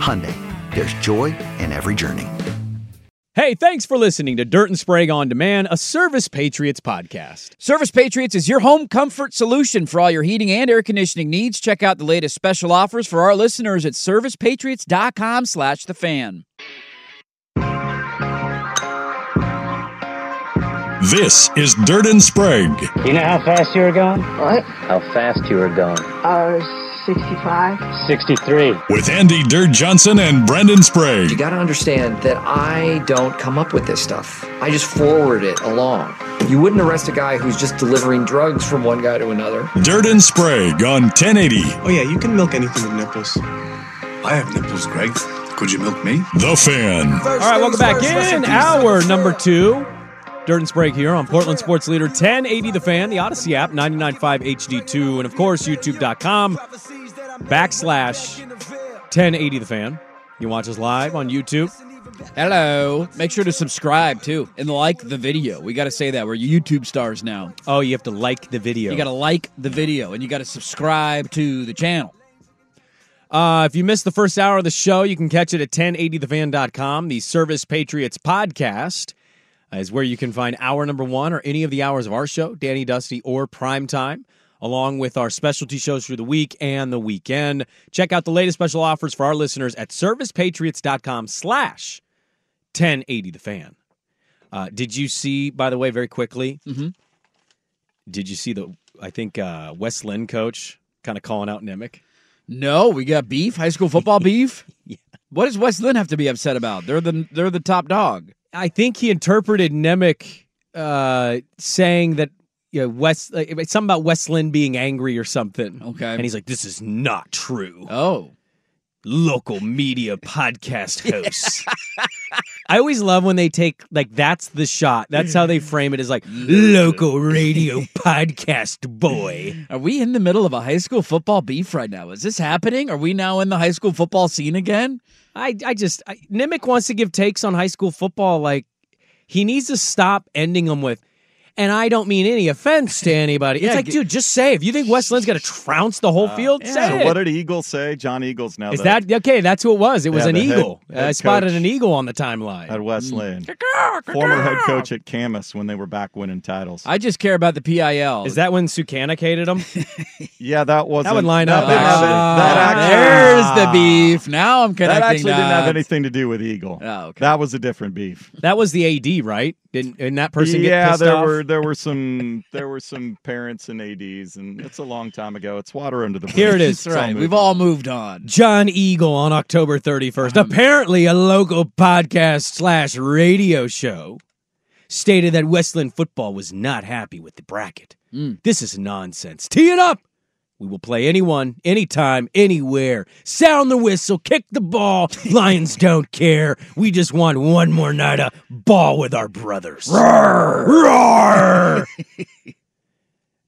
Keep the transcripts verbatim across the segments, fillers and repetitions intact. Hyundai, there's joy in every journey. Hey, thanks for listening to Dirt and Sprague On Demand, a Service Patriots podcast. Service Patriots is your home comfort solution for all your heating and air conditioning needs. Check out the latest special offers for our listeners at servicepatriots.com slash the fan. This is Dirt and Sprague. You know how fast you were going? What? How fast you were going? Uh, sixty-five. sixty-three. With Andy Dirt Johnson and Brandon Sprague. You got to understand that I don't come up with this stuff. I just forward it along. You wouldn't arrest a guy who's just delivering drugs from one guy to another. Dirt and Sprague on ten eighty. Oh, yeah, you can milk anything with nipples. I have nipples, Greg. Could you milk me? The Fan. First All right, welcome back in. Hour number two. Dirt and Sprague here on Portland Sports Leader ten eighty The Fan, the Odyssey app, ninety-nine point five H D two, and of course, YouTube dot com backslash ten eighty The Fan. You watch us live on YouTube. Hello. Make sure to subscribe, too, and like the video. We got to say that. We're YouTube stars now. Oh, you have to like the video. You got to like the video, and you got to subscribe to the channel. Uh, if you missed the first hour of the show, you can catch it at ten eighty the fan dot com, the Service Patriots podcast is where you can find hour number one or any of the hours of our show, Danny, Dusty, or Primetime, along with our specialty shows through the week and the weekend. Check out the latest special offers for our listeners at servicepatriots.com slash 1080thefan. Uh, did you see, by the way, very quickly, mm-hmm. did you see the, I think, uh, West Linn coach kind of calling out Nemec? No, we got beef, high school football beef? Yeah. What does West Linn have to be upset about? They're the They're the top dog. I think he interpreted Nemec uh, saying that you know, West, like, it's something about West Linn being angry or something. Okay. And he's like, this is not true. Oh. Local media podcast hosts. I always love when they take, like, that's the shot. That's how they frame it, is like, local radio podcast boy. Are we in the middle of a high school football beef right now? Is this happening? Are we now in the high school football scene again? I, I just, I, Nemec wants to give takes on high school football. Like, he needs to stop ending them with, and I don't mean any offense to anybody. It's yeah, like, dude, just say it. If you think West Linn's going to trounce the whole uh, field, yeah. say So it. What did Eagle say? John Eagle's now. Is that, that okay? That's who it was. It was yeah, an Eagle. Head, head I spotted an Eagle on the timeline at West Linn. Mm. Former head coach at Camas when they were back winning titles. I just care about the P I L. Is that when Sukanik hated him? yeah, that wasn't. That would line up. That, actually, uh, that actually, there's the beef. Now I'm connecting. That actually dots. Didn't have anything to do with Eagle. Oh, okay. That was a different beef. That was the A D, right? Didn't, didn't that person yeah, get pissed off? Yeah, there were there were some there were some parents and A Ds, and it's a long time ago. It's water under the bridge. Here it is. That's right. We've on. all moved on. John Eagle on October thirty-first, um, apparently a local podcast slash radio show, stated that West Linn football was not happy with the bracket. Mm. This is nonsense. Tee it up. We will play anyone, anytime, anywhere. Sound the whistle, kick the ball. Lions don't care. We just want one more night of ball with our brothers. Roar! Roar!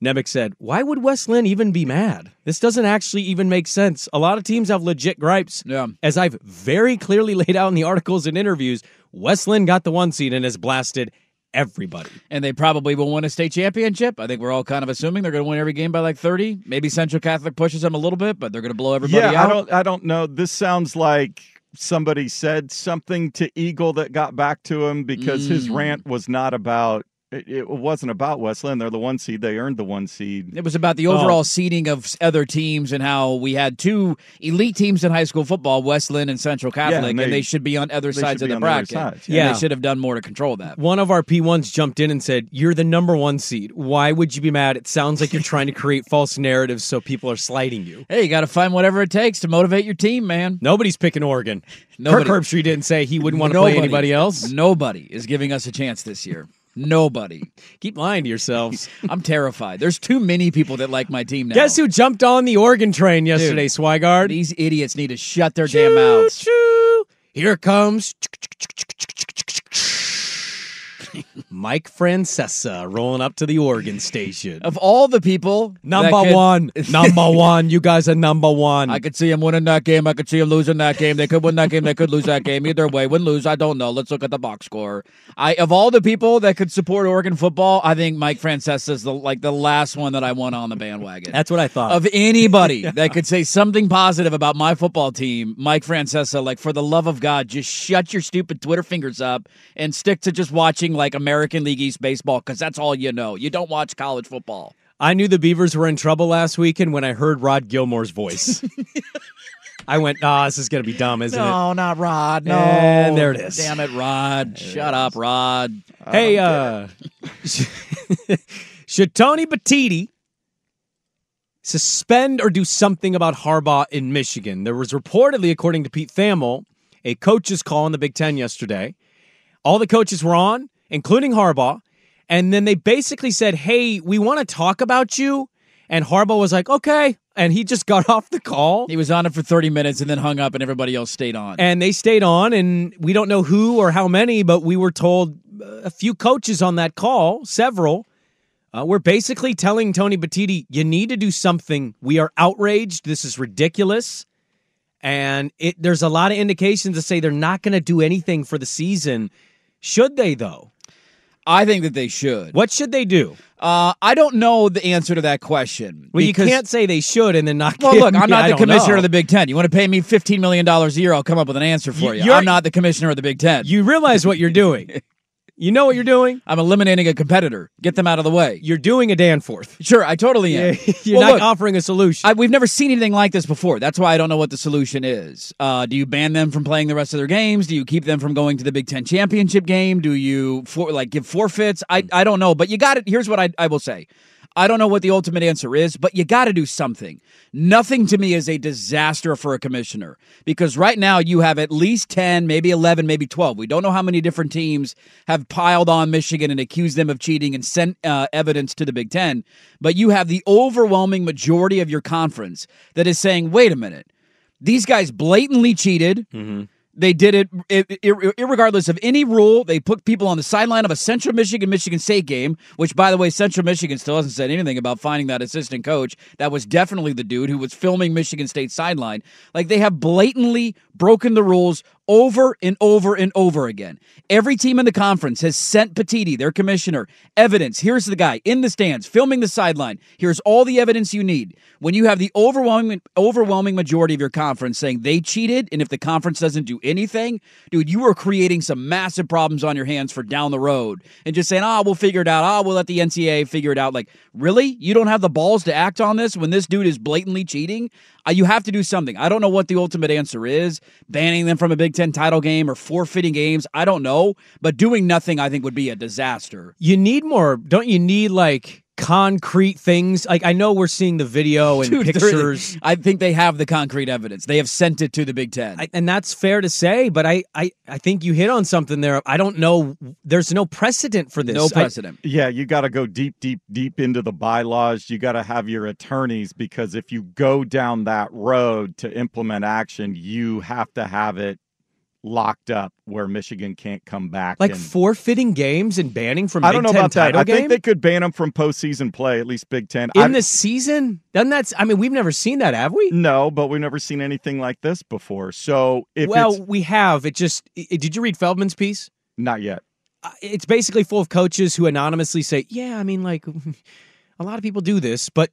Nemec said, why would West Linn even be mad? This doesn't actually even make sense. A lot of teams have legit gripes. Yeah. As I've very clearly laid out in the articles and interviews, West Linn got the one seed and has blasted everybody. And they probably will win a state championship. I think we're all kind of assuming they're going to win every game by like thirty. Maybe Central Catholic pushes them a little bit, but they're going to blow everybody yeah, out. I don't, I don't know. This sounds like somebody said something to Eagle that got back to him because mm. his rant was not about It wasn't about West Linn. They're the one seed. They earned the one seed. It was about the overall oh. seeding of other teams and how we had two elite teams in high school football, West Linn and Central Catholic, yeah, and, they, and they should be on other sides of the bracket. The sides, yeah. yeah, they should have done more to control that. One of our P ones jumped in and said, you're the number one seed. Why would you be mad? It sounds like you're trying to create false narratives so people are slighting you. Hey, you got to find whatever it takes to motivate your team, man. Nobody's picking Oregon. Nobody. Kirk Herbstreit didn't say he wouldn't want to play anybody else. Nobody is giving us a chance this year. Nobody. Keep lying to yourselves. I'm terrified. There's too many people that like my team now. Guess who jumped on the Oregon train yesterday, Swigard? These idiots need to shut their choo, damn mouths. Choo. Here comes Mike Francesa rolling up to the Oregon station. Of all the people, number could... one, number one. You guys are number one. I could see him winning that game. I could see him losing that game. They could win that game. They could lose that game. Either way, win, lose, I don't know. Let's look at the box score. I of all the people that could support Oregon football, I think Mike Francesa is the, like the last one that I want on the bandwagon. That's what I thought. Of anybody yeah. that could say something positive about my football team, Mike Francesa, like for the love of God, just shut your stupid Twitter fingers up and stick to just watching like American League East baseball, because that's all you know. You don't watch college football. I knew the Beavers were in trouble last weekend when I heard Rod Gilmore's voice. I went, oh, this is going to be dumb, isn't no, it? No, not Rod. No. And there it is. Damn it, Rod. There Shut it up, Rod. I hey, uh, should Tony Petitti suspend or do something about Harbaugh in Michigan? There was reportedly, according to Pete Thamel, a coach's call in the Big Ten yesterday. All the coaches were on, including Harbaugh, and then they basically said, hey, we want to talk about you, and Harbaugh was like, okay, and he just got off the call. He was on it for thirty minutes and then hung up, and everybody else stayed on. And they stayed on, and we don't know who or how many, but we were told a few coaches on that call, several, uh, were basically telling Tony Petitti, you need to do something. We are outraged. This is ridiculous. And it, there's a lot of indications to say they're not going to do anything for the season. Should they, though? I think that they should. What should they do? Uh, I don't know the answer to that question. Well, you can't say they should and then not. Well, look, I'm not the commissioner of the Big Ten. You want to pay me fifteen million dollars a year, I'll come up with an answer for you. I'm not the commissioner of the Big Ten. You realize what you're doing. You know what you're doing? I'm eliminating a competitor. Get them out of the way. You're doing a Danforth. Sure, I totally am. Yeah, you're well, not look, offering a solution. I, we've never seen anything like this before. That's why I don't know what the solution is. Uh, do you ban them from playing the rest of their games? Do you keep them from going to the Big Ten championship game? Do you for, like give forfeits? I I don't know, but you got it. Here's what I I will say. I don't know what the ultimate answer is, but you got to do something. Nothing to me is a disaster for a commissioner because right now you have at least ten, maybe eleven, maybe twelve. We don't know how many different teams have piled on Michigan and accused them of cheating and sent uh, evidence to the Big Ten. But you have the overwhelming majority of your conference that is saying, wait a minute, these guys blatantly cheated. Mm-hmm. They did it, it, it, irregardless of any rule. They put people on the sideline of a Central Michigan, Michigan State game, which, by the way, Central Michigan still hasn't said anything about finding that assistant coach. That was definitely the dude who was filming Michigan State's sideline. Like, they have blatantly broken the rules over and over and over again. Every team in the conference has sent Petitti, their commissioner, evidence. Here's the guy in the stands filming the sideline. Here's all the evidence you need. When you have the overwhelming overwhelming majority of your conference saying they cheated, and if the conference doesn't do anything, dude, you are creating some massive problems on your hands for down the road. And just saying, ah, oh, we'll figure it out. Ah, oh, we'll let the N C double A figure it out. Like, really? You don't have the balls to act on this when this dude is blatantly cheating? Uh, you have to do something. I don't know what the ultimate answer is. Banning them from a Big Ten title game or forfeiting games, I don't know. But doing nothing, I think, would be a disaster. You need more. Don't you need, like, concrete things? Like, I know we're seeing the video and Dude, pictures. I think they have the concrete evidence. They have sent it to the Big Ten. I, and that's fair to say, but I, I, I think you hit on something there. I don't know. There's no precedent for this. No precedent. I, yeah, you got to go deep, deep, deep into the bylaws. You got to have your attorneys, because if you go down that road to implement action, you have to have it locked up where Michigan can't come back. Like and, forfeiting games and banning from Big Ten title games? I don't know about that. Game? I think they could ban them from postseason play, at least Big Ten. In I, the season? Doesn't that, I mean, we've never seen that, have we? No, but we've never seen anything like this before. So, if Well, we have. It just, it, did you read Feldman's piece? Not yet. Uh, it's basically full of coaches who anonymously say, yeah, I mean, like, a lot of people do this, but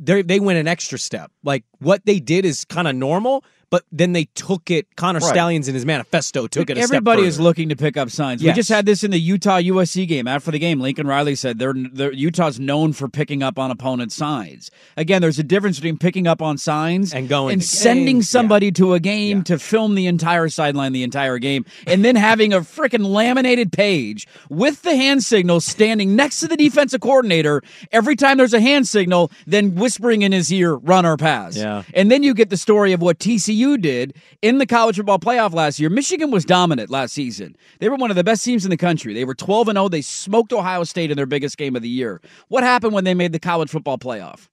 they they went an extra step. Like, what they did is kind of normal, but then they took it, Connor right. Stallions in his manifesto took but it a Everybody step is looking to pick up signs. Yes. We just had this in the Utah U S C game. After the game, Lincoln Riley said they're, they're, Utah's known for picking up on opponents' signs. Again, there's a difference between picking up on signs and, going and sending games. somebody yeah. to a game yeah. to film the entire sideline, the entire game, and then having a freaking laminated page with the hand signal standing next to the defensive coordinator every time there's a hand signal, then whispering in his ear, run or pass. Yeah. And then you get the story of what T C U did in the college football playoff last year. Michigan was dominant last season. They were one of the best teams in the country. They were twelve and oh. They smoked Ohio State in their biggest game of the year. What happened when they made the college football playoff?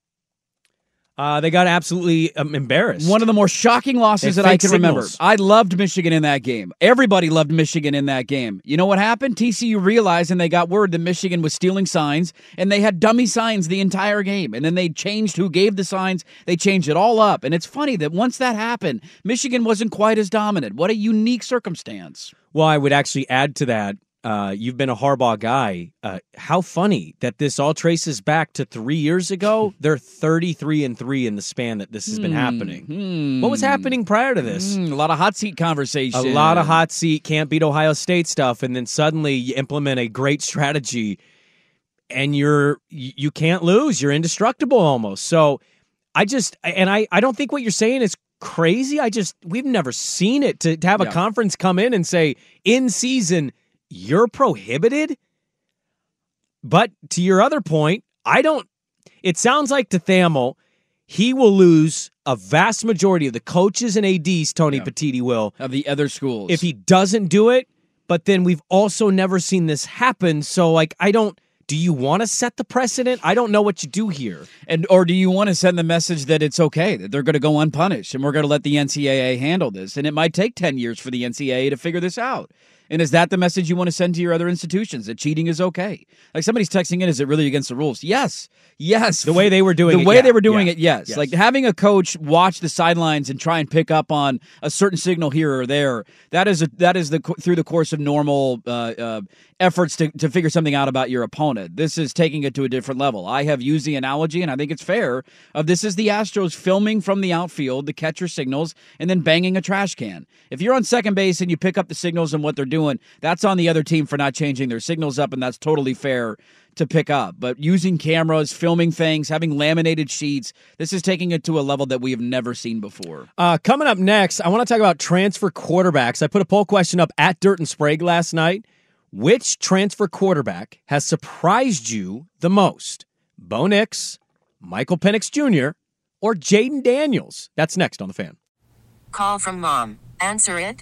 Uh, they got absolutely um, embarrassed. One of the more shocking losses that I can remember. I loved Michigan in that game. Everybody loved Michigan in that game. You know what happened? T C U realized and they got word that Michigan was stealing signs, and they had dummy signs the entire game. And then they changed who gave the signs. They changed it all up. And it's funny that once that happened, Michigan wasn't quite as dominant. What a unique circumstance. Well, I would actually add to that. Uh, you've been a Harbaugh guy. Uh, how funny that this all traces back to three years ago. They're thirty-three and three in the span that this has been mm, happening. Mm, what was happening prior to this? Mm, a lot of hot seat conversation. A lot of hot seat, can't beat Ohio State stuff, and then suddenly you implement a great strategy, and you're you can't lose. You're indestructible almost. So I just and I I don't think what you're saying is crazy. I just we've never seen it to, to have yeah. a conference come in and say in season. You're prohibited? But to your other point, I don't... It sounds like to Thamel, he will lose a vast majority of the coaches and A Ds, Tony yeah. Petitti will. Of the other schools. If he doesn't do it, but then we've also never seen this happen, so like, I don't... Do you want to set the precedent? I don't know what you do here. and Or do you want to send the message that it's okay, that they're going to go unpunished, and we're going to let the N C double A handle this, and it might take ten years for the N C double A to figure this out? And is that the message you want to send to your other institutions, that cheating is okay? Like, somebody's texting in, is it really against the rules? Yes. Yes. The way they were doing the it. The way yeah. they were doing yeah. it, yes. yes. Like, having a coach watch the sidelines and try and pick up on a certain signal here or there, that is a, that is the through the course of normal uh, uh, efforts to, to figure something out about your opponent. This is taking it to a different level. I have used the analogy, and I think it's fair, of this is the Astros filming from the outfield, the catcher signals, and then banging a trash can. If you're on second base and you pick up the signals and what they're doing, And that's on the other team for not changing their signals up, and that's totally fair to pick up. But using cameras, filming things, having laminated sheets, this is taking it to a level that we have never seen before. Uh, coming up next, I want to talk about transfer quarterbacks. I put a poll question up at Dirt and Sprague last night. Which transfer quarterback has surprised you the most? Bo Nix, Michael Penix Junior, or Jayden Daniels? That's next on The Fan. Call from mom. Answer it.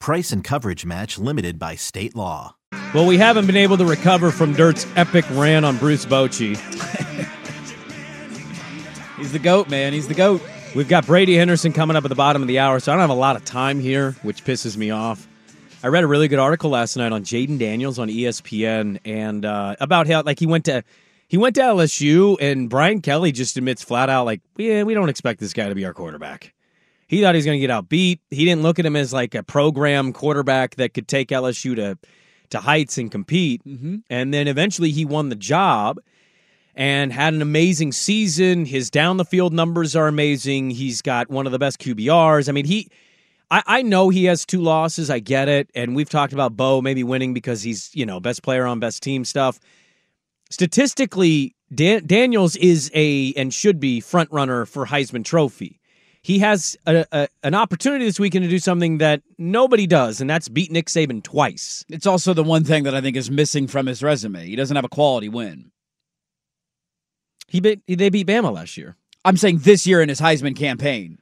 Price and coverage match limited by state law. Well, we haven't been able to recover from Dirt's epic rant on Bruce Bochy. He's the GOAT, man. He's the GOAT. We've got Brady Henderson coming up at the bottom of the hour, so I don't have a lot of time here, which pisses me off. I read a really good article last night on Jayden Daniels on E S P N and uh, about how like he went to he went to L S U and Brian Kelly just admits flat out like yeah we don't expect this guy to be our quarterback. He thought he was going to get outbeat. He didn't look at him as like a program quarterback that could take L S U to to heights and compete. Mm-hmm. And then eventually he won the job and had an amazing season. His down the field numbers are amazing. He's got one of the best Q B Rs. I mean he. I, I know he has two losses. I get it. And we've talked about Bo maybe winning because he's, you know, best player on best team stuff. Statistically, Dan- Daniels is a and should be front runner for Heisman Trophy. He has a, a, an opportunity this weekend to do something that nobody does, and that's beat Nick Saban twice. It's also the one thing that I think is missing from his resume. He doesn't have a quality win. He beat, they beat Bama last year. I'm saying this year in his Heisman campaign.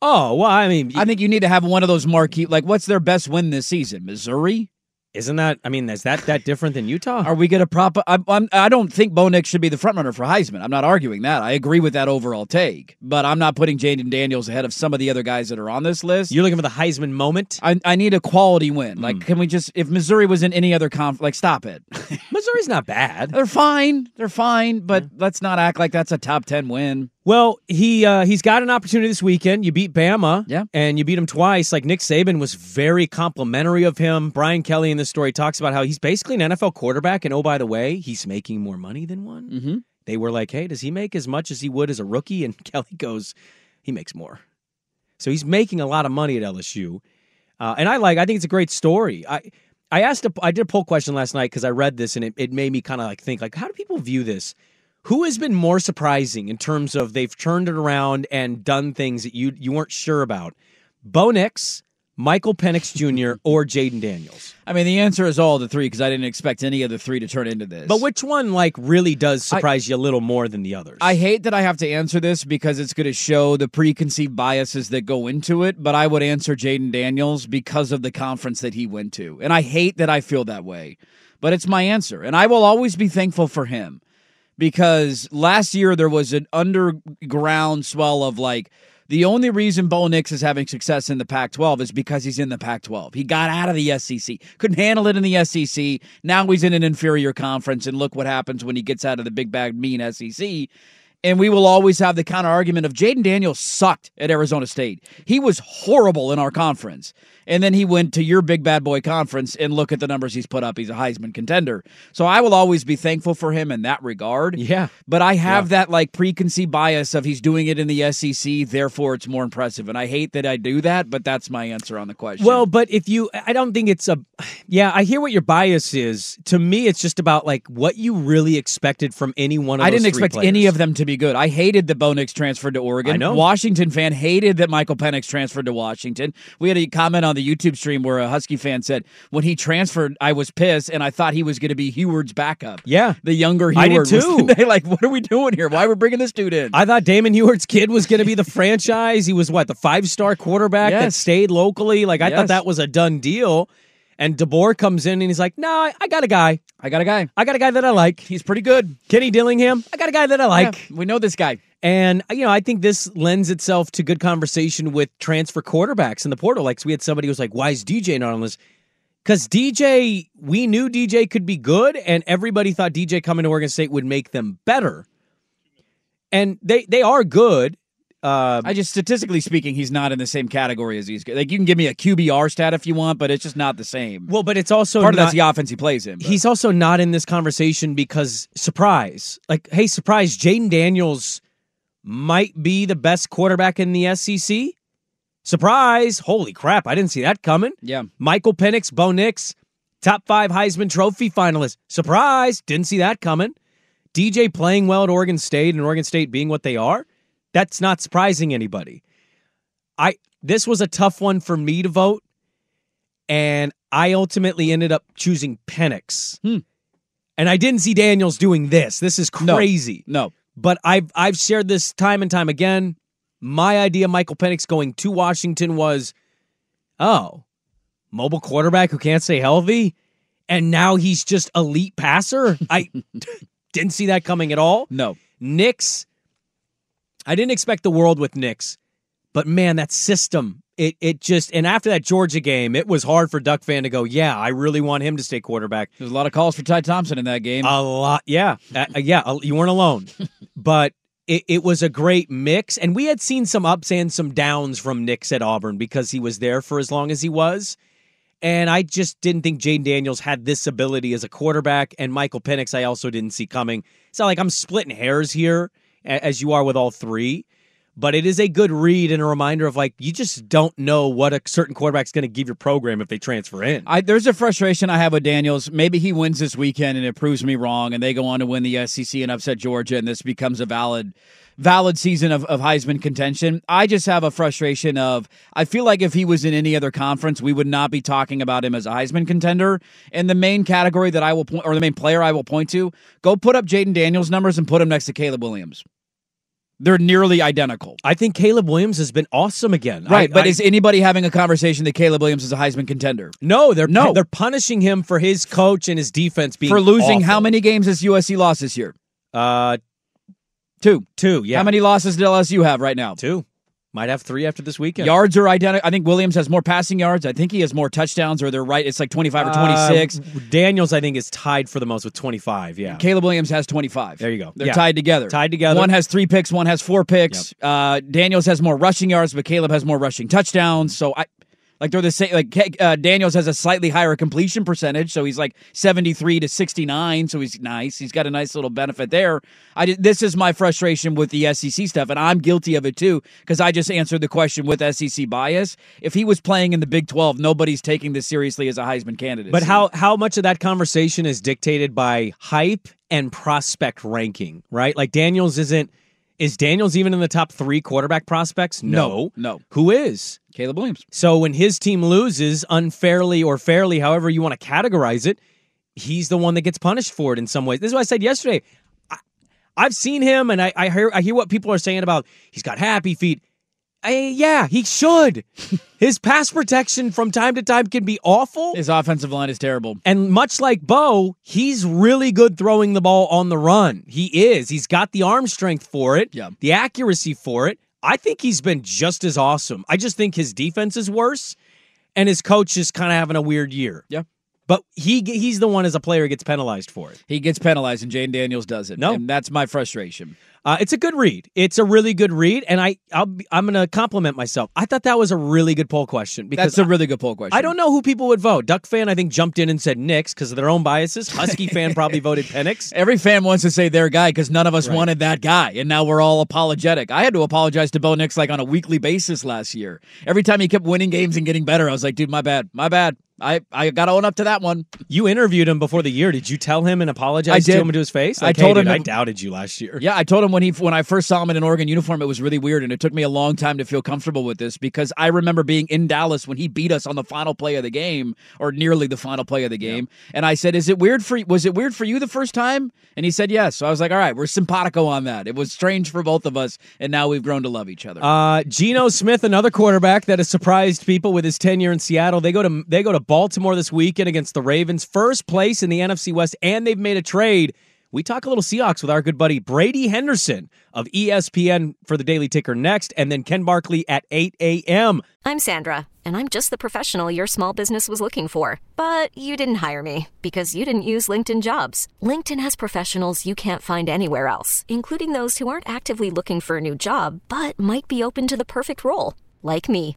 Oh, well, I mean... I think you need to have one of those marquee... Like, what's their best win this season? Missouri? Isn't that... I mean, is that that different than Utah? Are we going to prop... I, I'm, I don't think Bo Nix should be the frontrunner for Heisman. I'm not arguing that. I agree with that overall take. But I'm not putting Jayden Daniels ahead of some of the other guys that are on this list. You're looking for the Heisman moment? I, I need a quality win. Like, mm. can we just... If Missouri was in any other conference... Like, stop it. Missouri's not bad. They're fine. They're fine. But yeah. Let's not act like that's a top ten win. Well, he uh, he's got an opportunity this weekend. You beat Bama, yeah. and you beat him twice. Like Nick Saban was very complimentary of him. Brian Kelly in this story talks about how he's basically an N F L quarterback, and oh, by the way, he's making more money than one. Mm-hmm. They were like, hey, does he make as much as he would as a rookie? And Kelly goes, he makes more. So he's making a lot of money at L S U. Uh, and I like, I think it's a great story. I I asked, a, I did a poll question last night because I read this, and it, it made me kind of like think, like, how do people view this? Who has been more surprising in terms of they've turned it around and done things that you you weren't sure about? Bo Nix, Michael Penix Junior, or Jayden Daniels? I mean, the answer is all the three because I didn't expect any of the three to turn into this. But which one, like, really does surprise I, you a little more than the others? I hate that I have to answer this because it's going to show the preconceived biases that go into it, but I would answer Jayden Daniels because of the conference that he went to. And I hate that I feel that way, but it's my answer. And I will always be thankful for him. Because last year there was an underground swell of like, the only reason Bo Nix is having success in the Pac twelve is because he's in the Pac twelve. He got out of the S E C. Couldn't handle it in the S E C. Now he's in an inferior conference, and look what happens when he gets out of the big bad mean S E C. And we will always have the counter-argument of Jayden Daniels sucked at Arizona State. He was horrible in our conference. And then he went to your big bad boy conference, and look at the numbers he's put up. He's a Heisman contender. So I will always be thankful for him in that regard. Yeah. But I have yeah. that like preconceived bias of he's doing it in the S E C, therefore it's more impressive. And I hate that I do that, but that's my answer on the question. Well, but if you, I don't think it's a, yeah, I hear what your bias is. To me, it's just about like what you really expected from any one of I those I didn't expect players. Any of them to be good. I hated that Bo Nix transferred to Oregon. I know. Washington fan hated that Michael Penix transferred to Washington. We had a comment on the YouTube stream where a Husky fan said, when he transferred, I was pissed, and I thought he was going to be Heward's backup. Yeah. The younger Heward. I did too. Was, like, what are we doing here? Why are we bringing this dude in? I thought Damon Heward's kid was going to be the franchise. He was, what, the five-star quarterback yes. that stayed locally? Like, I yes. thought that was a done deal. And DeBoer comes in, and he's like, nah, I got a guy. I got a guy. I got a guy that I like. He's pretty good. Kenny Dillingham, I got a guy that I like. Yeah, we know this guy. And, you know, I think this lends itself to good conversation with transfer quarterbacks in the portal. Like, we had somebody who was like, why is D J not on this? Because D J, we knew D J could be good, and everybody thought D J coming to Oregon State would make them better. And they, they are good. Uh, I just, statistically speaking, he's not in the same category as these guys. Like, you can give me a Q B R stat if you want, but it's just not the same. Well, but it's also part not, of that's the offense he plays in. But. He's also not in this conversation because, surprise. Like, hey, surprise, Jayden Daniels might be the best quarterback in the S E C. Surprise. Holy crap, I didn't see that coming. Yeah. Michael Penix, Bo Nix, Top five Heisman Trophy finalist. Surprise! Didn't see that coming. D J playing well at Oregon State and Oregon State being what they are. That's not surprising anybody. I this was a tough one for me to vote, and I ultimately ended up choosing Penix. Hmm. And I didn't see Daniels doing this. This is crazy. No, no. But I've I've shared this time and time again. My idea of Michael Penix going to Washington was, oh, mobile quarterback who can't stay healthy, and now he's just elite passer? I didn't see that coming at all. No. Nix, I didn't expect the world with Nix, but man, that system, it it just, and after that Georgia game, it was hard for Duck fan to go, yeah, I really want him to stay quarterback. There's a lot of calls for Ty Thompson in that game. A lot, yeah. uh, yeah, uh, you weren't alone. But It, it was a great mix, and we had seen some ups and some downs from Nix at Auburn because he was there for as long as he was, and I just didn't think Jayden Daniels had this ability as a quarterback, and Michael Penix I also didn't see coming. It's not like I'm splitting hairs here, as you are with all three, but it is a good read and a reminder of, like, you just don't know what a certain quarterback's going to give your program if they transfer in. I, there's a frustration I have with Daniels. Maybe he wins this weekend and it proves me wrong, and they go on to win the S E C and upset Georgia, and this becomes a valid valid season of, of Heisman contention. I just have a frustration of, I feel like if he was in any other conference, we would not be talking about him as a Heisman contender. And the main category that I will point, or the main player I will point to, go put up Jayden Daniels' numbers and put him next to Caleb Williams. They're nearly identical. I think Caleb Williams has been awesome again. Right, I, but I, is anybody having a conversation that Caleb Williams is a Heisman contender? No, they're no. they're punishing him for his coach and his defense being for losing awful. How many games has U S C lost this year? Uh, two. Two, yeah. How many losses did L S U have right now? Two. Might have three after this weekend. Yards are identical. I think Williams has more passing yards. I think he has more touchdowns, or they're right. It's like twenty-five or twenty-six. Uh, Daniels, I think, is tied for the most with twenty-five, yeah. Caleb Williams has twenty-five. There you go. They're yeah. tied together. Tied together. One has three picks. One has four picks. Yep. Uh, Daniels has more rushing yards, but Caleb has more rushing touchdowns. So, I like, they're the same. Like, uh, Daniels has a slightly higher completion percentage, so he's like seventy-three to sixty-nine, so he's nice. He's got a nice little benefit there. I, this is my frustration with the S E C stuff, and I'm guilty of it too, because I just answered the question with S E C bias. If he was playing in the Big twelve, nobody's taking this seriously as a Heisman candidate. But how, how much of that conversation is dictated by hype and prospect ranking, right? Like, Daniels isn't – is Daniels even in the top three quarterback prospects? No. No. no. Who is? Caleb Williams. So when his team loses, unfairly or fairly, however you want to categorize it, he's the one that gets punished for it in some ways. This is what I said yesterday. I've seen him, and I, I hear I hear what people are saying about he's got happy feet. I, yeah, he should. His pass protection from time to time can be awful. His offensive line is terrible. And much like Bo, he's really good throwing the ball on the run. He is. He's got the arm strength for it, yeah. the accuracy for it. I think he's been just as awesome. I just think his defense is worse, and his coach is kind of having a weird year. Yeah. But he he's the one as a player who gets penalized for it. He gets penalized, and Jayden Daniels doesn't. No. And that's my frustration. Uh, it's a good read. It's a really good read, and I, I'll be, I'm going to compliment myself. I thought that was a really good poll question. Because that's a really good poll question. I, I don't know who people would vote. Duck fan, I think, jumped in and said Nix because of their own biases. Husky fan probably voted Penix. Every fan wants to say their guy because none of us right. wanted that guy, and now we're all apologetic. I had to apologize to Bo Nix like on a weekly basis last year. Every time he kept winning games and getting better, I was like, dude, my bad, my bad. I, I got to own up to that one. You interviewed him before the year. Did you tell him and apologize to him to his face? Like, I told hey, dude, him. I doubted you last year. Yeah, I told him when he when I first saw him in an Oregon uniform, it was really weird, and it took me a long time to feel comfortable with this because I remember being in Dallas when he beat us on the final play of the game, or nearly the final play of the game, yeah. and I said, "Is it weird for was it weird for you the first time?" And he said, "Yes." So I was like, "All right, we're simpatico on that." It was strange for both of us, and now we've grown to love each other. Uh, Geno Smith, another quarterback that has surprised people with his tenure in Seattle. They go to they go to Baltimore this weekend against the Ravens, first place in the N F C West, and they've made a trade. We talk a little Seahawks with our good buddy Brady Henderson of E S P N for the Daily Ticker next, and then Ken Barkley at eight a.m. I'm Sandra, and I'm just the professional your small business was looking for. But you didn't hire me because you didn't use LinkedIn Jobs. LinkedIn has professionals you can't find anywhere else, including those who aren't actively looking for a new job, but might be open to the perfect role, like me.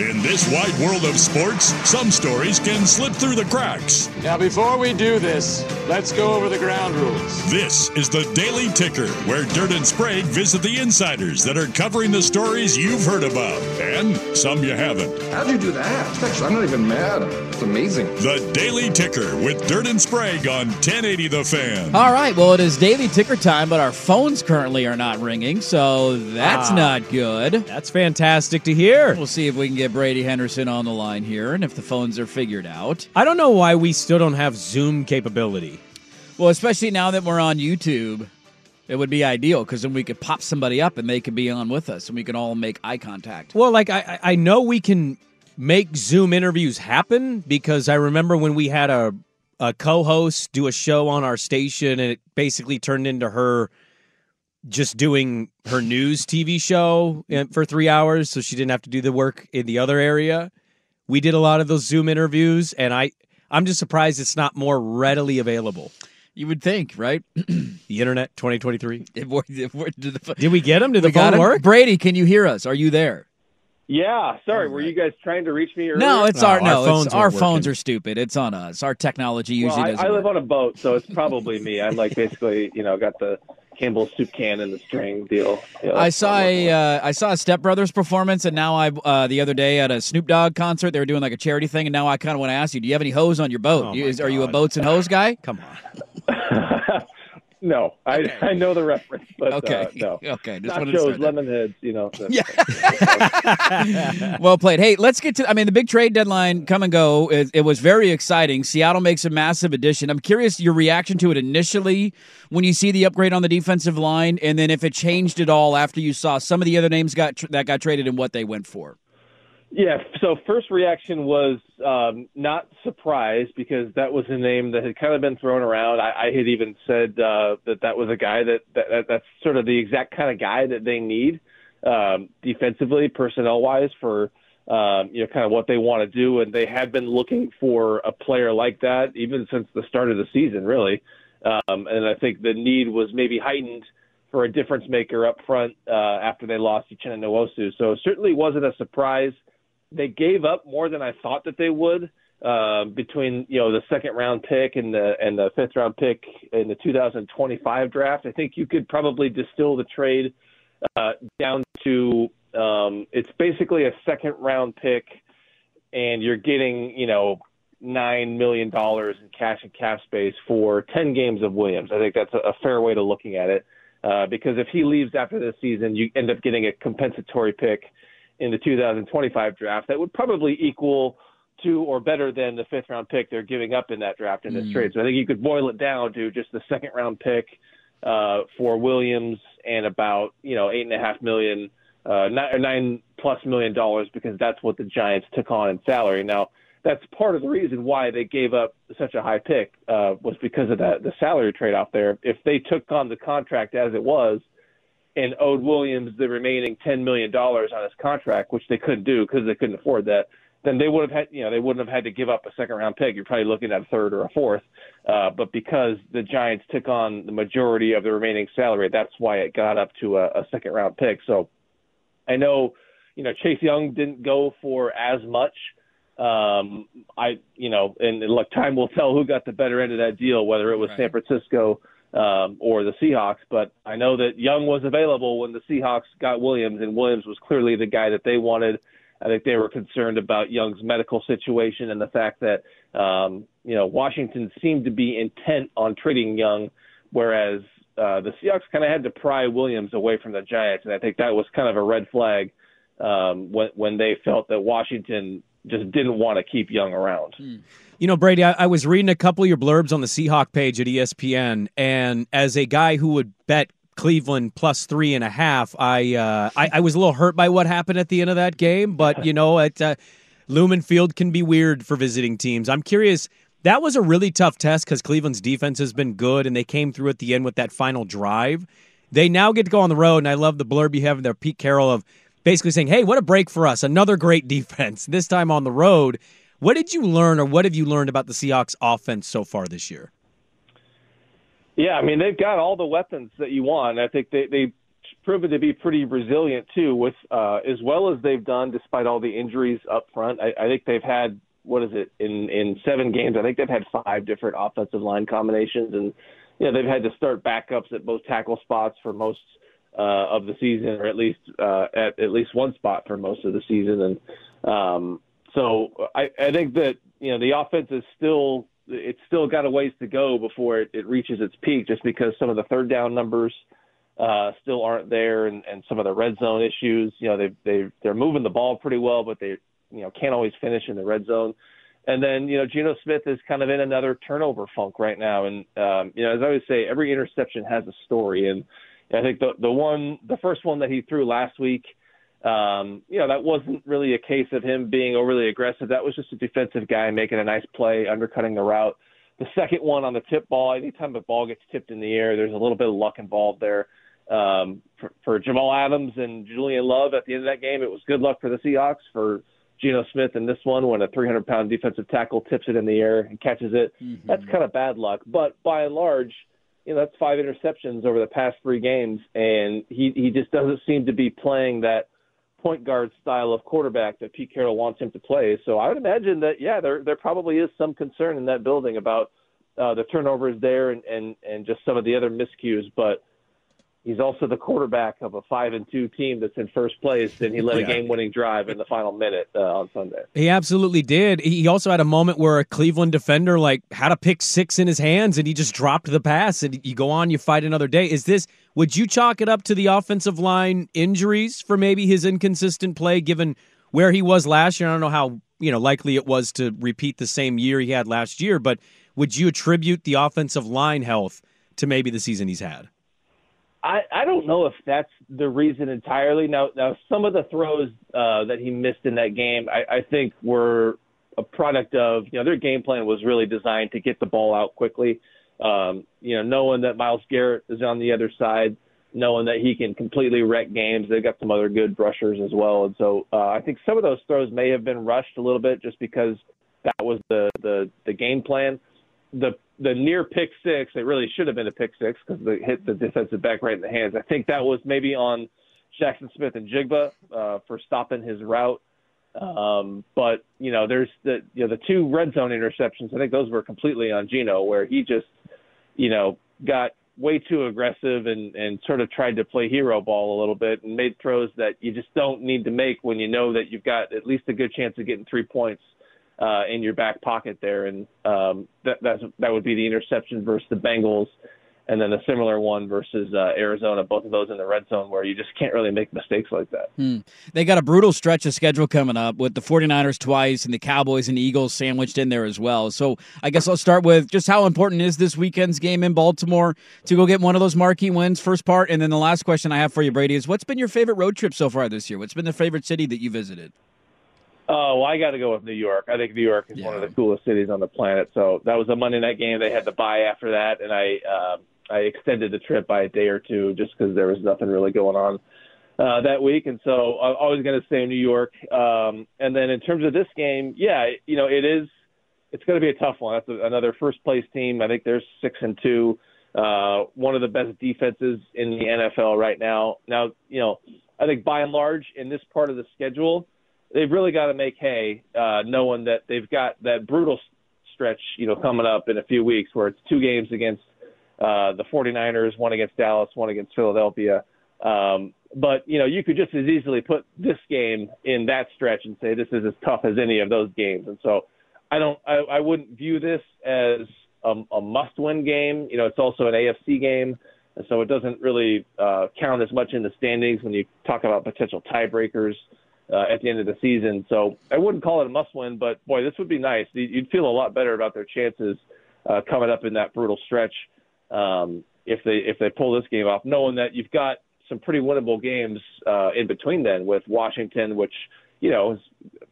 In this wide world of sports, some stories can slip through the cracks. Now, before we do this, let's go over the ground rules. This is the Daily Ticker, where Dirt and Sprague visit the insiders that are covering the stories you've heard about, and some you haven't. How'd you do that? Actually, I'm not even mad. It's amazing. The Daily Ticker with Dirt and Sprague on ten eighty The Fan. All right, well, it is Daily Ticker time, but our phones currently are not ringing, so that's ah, not good. That's fantastic to hear. We'll see if we can get Brady Henderson on the line here, and if the phones are figured out. I don't know why we still don't have Zoom capability. Well, especially now that we're on YouTube, it would be ideal, because then we could pop somebody up and they could be on with us, and we can all make eye contact. Well, like, I, I know we can make Zoom interviews happen, because I remember when we had a, a co-host do a show on our station, and it basically turned into her just doing her news T V show for three hours, so she didn't have to do the work in the other area. We did a lot of those Zoom interviews, and I, I'm just surprised it's not more readily available. You would think, right? The internet, twenty twenty-three. It worked, it worked, did, the, did we get him? Did the phone work? Brady, can you hear us? Are you there? Yeah. Sorry, right. Were you guys trying to reach me earlier? No, it's no, our, no, our, phones, it's, our phones are stupid. It's on us. Our technology usually well, I, doesn't I live work. on a boat, so it's probably me. I like basically, you know, got the Campbell's soup can and the string deal. Yeah, I saw a uh, I saw a Step Brothers performance, and now I uh, the other day at a Snoop Dogg concert, they were doing like a charity thing, and now I kind of want to ask you, do you have any hose on your boat? Oh you, is, are you a boats and hose guy? Come on. No, I okay. I know the reference, but okay, uh, no, okay, just not shows Lemonheads, you know. So. Yeah, well played. Hey, let's get to. I mean, the big trade deadline come and go. It, it was very exciting. Seattle makes a massive addition. I'm curious your reaction to it initially when you see the upgrade on the defensive line, and then if it changed at all after you saw some of the other names got tr- that got traded and what they went for. Yeah, so first reaction was um, not surprised, because that was a name that had kind of been thrown around. I, I had even said uh, that that was a guy that, that that's sort of the exact kind of guy that they need um, defensively, personnel-wise, for um, you know kind of what they want to do. And they had been looking for a player like that even since the start of the season, really. Um, and I think the need was maybe heightened for a difference maker up front uh, after they lost Uchenna Nwosu. So it certainly wasn't a surprise. They gave up more than I thought that they would uh, between, you know, the second round pick and the and the fifth round pick in the two thousand twenty-five draft. I think you could probably distill the trade uh, down to um, it's basically a second round pick, and you're getting, you know, nine million dollars in cash and cap space for ten games of Williams. I think that's a fair way to looking at it uh, because if he leaves after this season, you end up getting a compensatory pick in the two thousand twenty-five draft that would probably equal to or better than the fifth round pick they're giving up in that draft in this mm. trade. So I think you could boil it down to just the second round pick uh, for Williams and about, you know, eight and a half million, uh, nine, or nine plus million dollars, because that's what the Giants took on in salary. Now that's part of the reason why they gave up such a high pick uh, was because of that, the salary trade off there. If they took on the contract as it was, and owed Williams the remaining ten million dollars on his contract, which they couldn't do because they couldn't afford that, then they would have had, you know, they wouldn't have had to give up a second-round pick. You're probably looking at a third or a fourth. Uh, but because the Giants took on the majority of the remaining salary, that's why it got up to a, a second-round pick. So I know, you know, Chase Young didn't go for as much. Um, I, you know, and, and look, time will tell who got the better end of that deal, whether it was right. San Francisco Um, or the Seahawks, but I know that Young was available when the Seahawks got Williams, and Williams was clearly the guy that they wanted. I think they were concerned about Young's medical situation and the fact that, um, you know, Washington seemed to be intent on trading Young, whereas uh, the Seahawks kind of had to pry Williams away from the Giants, and I think that was kind of a red flag um, when, when they felt that Washington just didn't want to keep Young around. Mm. You know, Brady, I, I was reading a couple of your blurbs on the Seahawk page at E S P N, and as a guy who would bet Cleveland plus three and a half, I uh, I, I was a little hurt by what happened at the end of that game. But, you know, it, uh, Lumen Field can be weird for visiting teams. I'm curious. That was a really tough test because Cleveland's defense has been good, and they came through at the end with that final drive. They now get to go on the road, and I love the blurb you have in there, Pete Carroll, of basically saying, hey, what a break for us. Another great defense, this time on the road. What did you learn, or what have you learned about the Seahawks offense so far this year? Yeah, I mean, they've got all the weapons that you want. I think they, they've proven to be pretty resilient, too, with uh, as well as they've done despite all the injuries up front. I, I think they've had – what is it, in, in seven games, I think they've had five different offensive line combinations. And, you know, they've had to start backups at both tackle spots for most uh, of the season, or at least uh, at, at least one spot for most of the season. And um, so I, I think that, you know, the offense is still, it's still got a ways to go before it, it reaches its peak, just because some of the third down numbers uh, still aren't there. And, and some of the red zone issues, you know, they've, they've, they're moving the ball pretty well, but they, you know, can't always finish in the red zone. And then, you know, Geno Smith is kind of in another turnover funk right now. And, um, you know, as I always say, every interception has a story. And I think the the one, the first one that he threw last week, um, you know, that wasn't really a case of him being overly aggressive. That was just a defensive guy making a nice play, undercutting the route. The second one on the tip ball, anytime the ball gets tipped in the air, there's a little bit of luck involved there. Um, for, for Jamal Adams and Julian Love at the end of that game, it was good luck for the Seahawks. For Geno Smith in this one, when a three hundred pound defensive tackle tips it in the air and catches it, mm-hmm. that's kind of bad luck. But by and large, you know, that's five interceptions over the past three games, and he, he just doesn't seem to be playing that point guard style of quarterback that Pete Carroll wants him to play. So I would imagine that, yeah, there there probably is some concern in that building about uh, the turnovers there and, and, and just some of the other miscues. But he's also the quarterback of a five and two team that's in first place, and he led yeah. a game-winning drive in the final minute uh, on Sunday. He absolutely did. He also had a moment where a Cleveland defender like had a pick six in his hands, and he just dropped the pass. And you go on, you fight another day. Is this? Would you chalk it up to the offensive line injuries for maybe his inconsistent play, given where he was last year? I don't know how you know likely it was to repeat the same year he had last year, but would you attribute the offensive line health to maybe the season he's had? I, I don't know if that's the reason entirely. Now, now some of the throws uh, that he missed in that game, I, I think were a product of, you know, their game plan was really designed to get the ball out quickly. Um, you know, knowing that Myles Garrett is on the other side, knowing that he can completely wreck games. They've got some other good rushers as well. And so uh, I think some of those throws may have been rushed a little bit just because that was the, the, the game plan. The the near pick six, it really should have been a pick six because they hit the defensive back right in the hands. I think that was maybe on Jackson Smith and Jigba uh, for stopping his route. Um, but, you know, there's the you know the two red zone interceptions. I think those were completely on Geno, where he just, you know, got way too aggressive and, and sort of tried to play hero ball a little bit and made throws that you just don't need to make when you know that you've got at least a good chance of getting three points Uh, in your back pocket there, and um, that that's, that would be the interception versus the Bengals, and then a similar one versus uh, Arizona, both of those in the red zone where you just can't really make mistakes like that. Hmm. They got a brutal stretch of schedule coming up with the 49ers twice and the Cowboys and Eagles sandwiched in there as well. So I guess I'll start with just how important is this weekend's game in Baltimore to go get one of those marquee wins, first part, and then the last question I have for you, Brady, is what's been your favorite road trip so far this year? What's been the favorite city that you visited? Oh, well, I got to go with New York. I think New York is yeah. one of the coolest cities on the planet. So that was a Monday night game. They had to buy after that, and I uh, I extended the trip by a day or two just because there was nothing really going on uh, that week. And so I'm always going to stay in New York. Um, and then in terms of this game, yeah, you know, it is it's going to be a tough one. That's a, another first place team. I think they're six and two. Uh, one of the best defenses in the N F L right now. Now, you know, I think by and large in this part of the schedule, they've really got to make hay, uh, knowing that they've got that brutal stretch, you know, coming up in a few weeks where it's two games against uh, the 49ers, one against Dallas, one against Philadelphia. Um, but, you know, you could just as easily put this game in that stretch and say this is as tough as any of those games. And so I don't – I wouldn't view this as a, a must-win game. You know, it's also an A F C game, and so it doesn't really uh, count as much in the standings when you talk about potential tiebreakers Uh, at the end of the season. So I wouldn't call it a must-win, but, boy, this would be nice. You'd feel a lot better about their chances uh, coming up in that brutal stretch um, if they if they pull this game off, knowing that you've got some pretty winnable games uh, in between then with Washington, which you know, is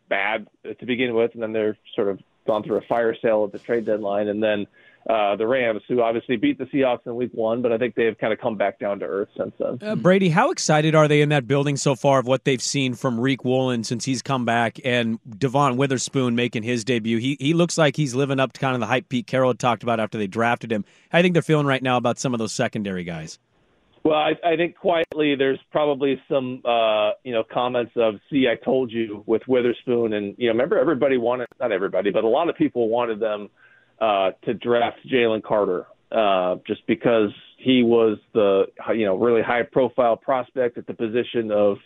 bad to begin with, and then they're sort of gone through a fire sale at the trade deadline, and then uh, the Rams, who obviously beat the Seahawks in week one, but I think they've kind of come back down to earth since then. Uh, Brady, how excited are they in that building so far of what they've seen from Reek Woolen since he's come back, and Devon Witherspoon making his debut? He he looks like he's living up to kind of the hype Pete Carroll talked about after they drafted him. How do you think they're feeling right now about some of those secondary guys? Well, I, I think quietly there's probably some, uh, you know, comments of, see, I told you with Witherspoon. And, you know, remember everybody wanted, not everybody, but a lot of people wanted them uh, to draft Jalen Carter uh, just because he was the, you know, really high profile prospect at the position of,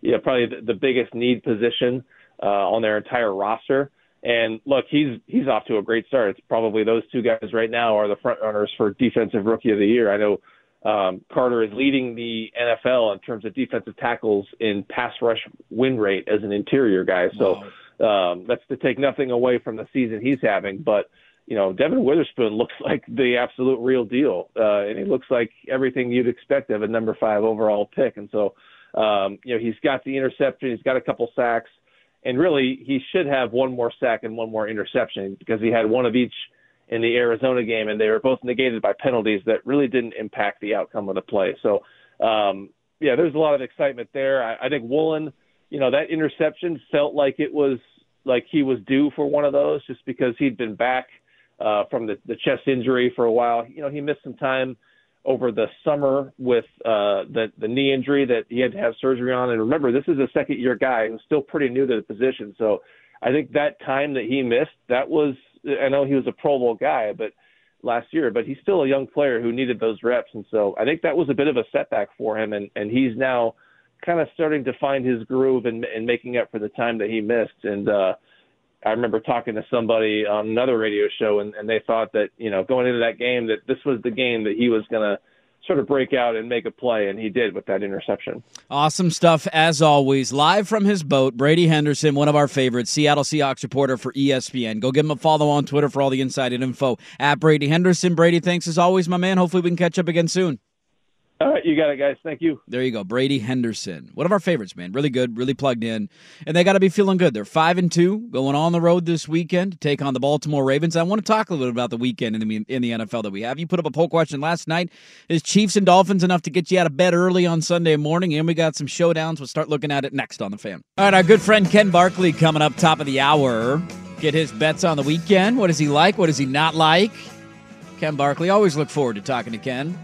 you know, probably the, the biggest need position uh, on their entire roster. And look, he's he's off to a great start. It's probably those two guys right now are the front runners for Defensive Rookie of the Year. I know Um, Carter is leading the N F L in terms of defensive tackles in pass rush win rate as an interior guy. So wow. um, that's to take nothing away from the season he's having. But, you know, Devin Witherspoon looks like the absolute real deal. Uh, and he looks like everything you'd expect of a number five overall pick. And so, um, you know, he's got the interception. He's got a couple sacks. And really, he should have one more sack and one more interception because he had one of each in the Arizona game, and they were both negated by penalties that really didn't impact the outcome of the play. So, um, yeah, there's a lot of excitement there. I, I think Woolen, you know, that interception felt like it was like he was due for one of those just because he'd been back uh, from the, the chest injury for a while. You know, he missed some time over the summer with uh, the, the knee injury that he had to have surgery on. And remember, this is a second-year guy who's still pretty new to the position. So I think that time that he missed, that was – I know he was a Pro Bowl guy, but last year, but he's still a young player who needed those reps. And so I think that was a bit of a setback for him. And, and he's now kind of starting to find his groove and, and making up for the time that he missed. And uh, I remember talking to somebody on another radio show and, and they thought that, you know, going into that game, that this was the game that he was going to sort of break out and make a play, and he did with that interception. Awesome stuff, as always. Live from his boat, Brady Henderson, one of our favorites, Seattle Seahawks reporter for E S P N. Go give him a follow on Twitter for all the inside info, at Brady Henderson. Brady, thanks as always, my man. Hopefully we can catch up again soon. All right, you got it, guys. Thank you. There you go, Brady Henderson. One of our favorites, man. Really good, really plugged in. And they got to be feeling good. They're five and two, going on the road this weekend to take on the Baltimore Ravens. I want to talk a little bit about the weekend in the, in the N F L that we have. You put up a poll question last night. Is Chiefs and Dolphins enough to get you out of bed early on Sunday morning? And we got some showdowns. We'll start looking at it next on The Fan. All right, our good friend Ken Barkley coming up top of the hour. Get his bets on the weekend. What does he like? What does he not like? Ken Barkley. Always look forward to talking to Ken.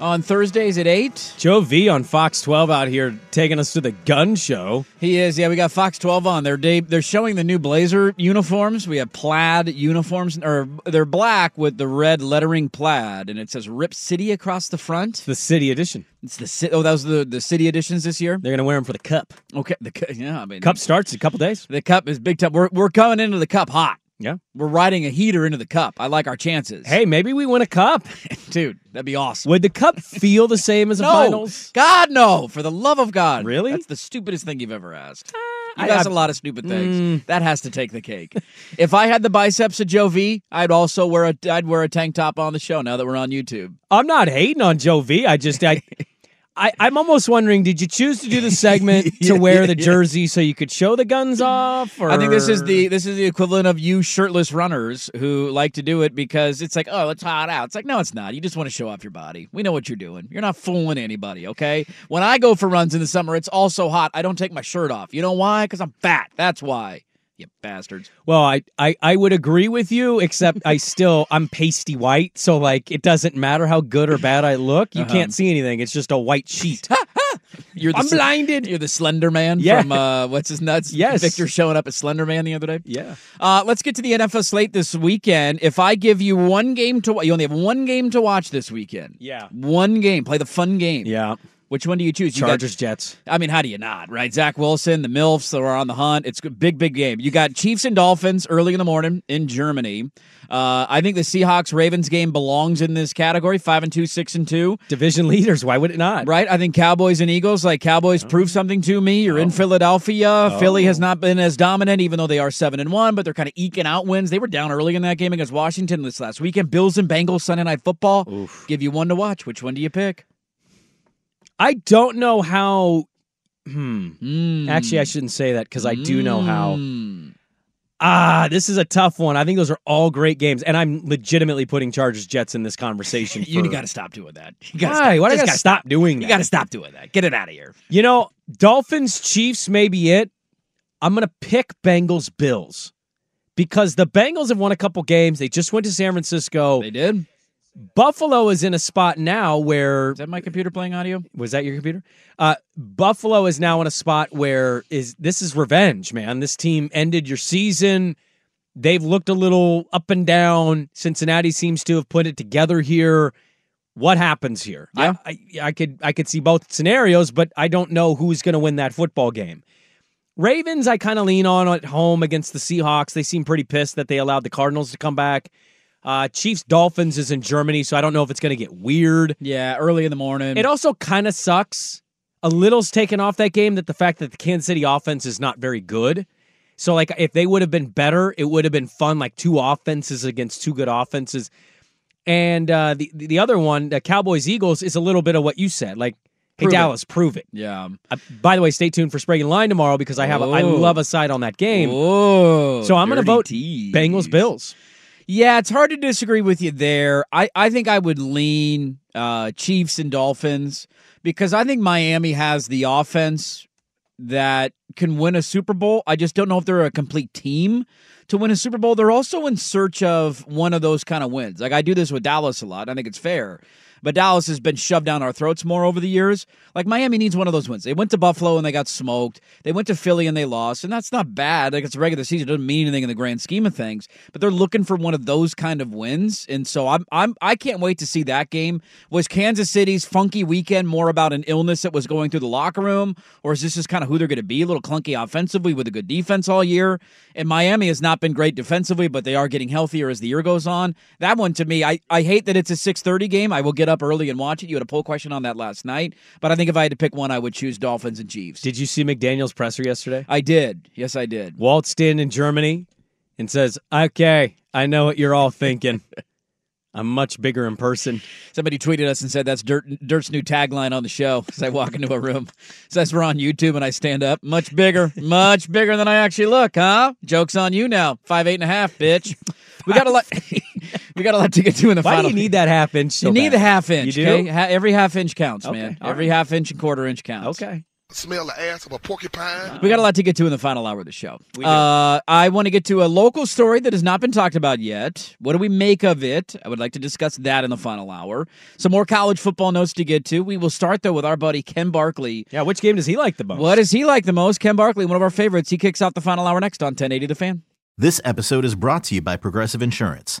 On Thursdays at eight. Joe V on Fox twelve out here taking us to the gun show. He is, yeah. We got Fox twelve on. They're, de- they're showing the new Blazer uniforms. We have plaid uniforms. or They're black with the red lettering plaid, and it says Rip City across the front. It's the city edition. It's the ci- Oh, that was the, the city editions this year? They're going to wear them for the cup. Okay. The cu- yeah, I mean, cup starts in a couple days. The cup is big time. We're, we're coming into the cup hot. Yeah. We're riding a heater into the cup. I like our chances. Hey, maybe we win a cup. Dude, that'd be awesome. Would the cup feel the same as a no, finals? God, no. For the love of God. Really? That's the stupidest thing you've ever asked. Uh, you I asked have... a lot of stupid things. Mm. That has to take the cake. If I had the biceps of Joe V, I'd also wear a, I'd wear a tank top on the show now that we're on YouTube. I'm not hating on Joe V. I just... I... I, I'm almost wondering, did you choose to do the segment yeah, to wear the jersey yeah. so you could show the guns off? Or? I think this is the this is the equivalent of you shirtless runners who like to do it because it's like, oh, it's hot out. It's like, no, it's not. You just want to show off your body. We know what you're doing. You're not fooling anybody, okay? When I go for runs in the summer, it's also hot. I don't take my shirt off. You know why? Because I'm fat. That's why. You bastards. Well, I, I, I would agree with you, except I still, I'm pasty white, so like it doesn't matter how good or bad I look. You uh-huh. can't see anything. It's just a white sheet. You're the I'm sl- blinded. You're the Slender Man yeah. from, uh, what's his nuts? Yes. Victor showing up as Slender Man the other day. Yeah. Uh, let's get to the N F L slate this weekend. If I give you one game to watch, you only have one game to watch this weekend. Yeah. One game. Play the fun game. Yeah. Which one do you choose? You Chargers, got, Jets. I mean, how do you not, right? Zach Wilson, the MILFs that are on the hunt. It's a big, big game. You got Chiefs and Dolphins early in the morning in Germany. Uh, I think the Seahawks-Ravens game belongs in this category, five and two, six and two. Division leaders, why would it not? Right? I think Cowboys and Eagles, like Cowboys oh. prove something to me. You're oh. in Philadelphia. Oh. Philly has not been as dominant, even though they are seven and one, but they're kind of eking out wins. They were down early in that game against Washington this last weekend. Bills and Bengals, Sunday Night Football. Oof. Give you one to watch. Which one do you pick? I don't know how Hmm. Mm. Actually, I shouldn't say that because I mm. do know how. Ah, this is a tough one. I think those are all great games, and I'm legitimately putting Chargers-Jets in this conversation. For... you got to stop doing that. You gotta Why? Stop. Why do I got to stop, stop doing that? You got to stop doing that. Get it out of here. You know, Dolphins-Chiefs may be it. I'm going to pick Bengals-Bills because the Bengals have won a couple games. They just went to San Francisco. They did. Buffalo is in a spot now where... Is that my computer playing audio? Was that your computer? Uh, Buffalo is now in a spot where is this is revenge, man. This team ended your season. They've looked a little up and down. Cincinnati seems to have put it together here. What happens here? Yeah. I, I, I could I could see both scenarios, but I don't know who's going to win that football game. Ravens, I kind of lean on at home against the Seahawks. They seem pretty pissed that they allowed the Cardinals to come back. Uh, Chiefs-Dolphins is in Germany, so I don't know if it's going to get weird. Yeah, early in the morning. It also kind of sucks. A little's taken off that game that the fact that the Kansas City offense is not very good. So, like, if they would have been better, it would have been fun, like two offenses against two good offenses. And uh, the the other one, the Cowboys-Eagles, is a little bit of what you said. Like, hey, prove Dallas, it. prove it. Yeah. Uh, by the way, stay tuned for Sprague and Line tomorrow because I have a, I love a side on that game. Whoa, so I'm going to vote Bengals-Bills. Yeah, it's hard to disagree with you there. I, I think I would lean uh, Chiefs and Dolphins because I think Miami has the offense that can win a Super Bowl. I just don't know if they're a complete team to win a Super Bowl. They're also in search of one of those kind of wins. Like, I do this with Dallas a lot. I think it's fair. But Dallas has been shoved down our throats more over the years. Like, Miami needs one of those wins. They went to Buffalo and they got smoked. They went to Philly and they lost. And that's not bad. Like, it's a regular season. It doesn't mean anything in the grand scheme of things. But they're looking for one of those kind of wins. And so I'm, I'm, I can't wait to see that game. Was Kansas City's funky weekend more about an illness that was going through the locker room? Or is this just kind of who they're going to be? A little clunky offensively with a good defense all year. And Miami has not been great defensively, but they are getting healthier as the year goes on. That one, to me, I, I hate that it's a six thirty game. I will get up early and watch it. You had a poll question on that last night, but I think if I had to pick one, I would choose Dolphins and Chiefs. Did you see McDaniel's presser yesterday? I did. Yes, I did. Waltzed in in Germany and says, okay, I know what you're all thinking. I'm much bigger in person. Somebody tweeted us and said that's Dirt, Dirt's new tagline on the show as I walk into a room. Says we're on YouTube and I stand up. Much bigger. Much bigger than I actually look, huh? Joke's on you now. Five, eight and a half, bitch. We got a lot. We got a lot to get to in the Why final. Why do you need that half inch? So you bad? Need the half inch. You do? Okay? Ha- every half inch counts, okay, man. Every right. half inch and quarter inch counts. Okay. Smell the ass of a porcupine. We got a lot to get to in the final hour of the show. We do. Uh, I want to get to a local story that has not been talked about yet. What do we make of it? I would like to discuss that in the final hour. Some more college football notes to get to. We will start, though, with our buddy Ken Barkley. Yeah, which game does he like the most? What does he like the most? Ken Barkley, one of our favorites. He kicks out the final hour next on ten eighty The Fan. This episode is brought to you by Progressive Insurance.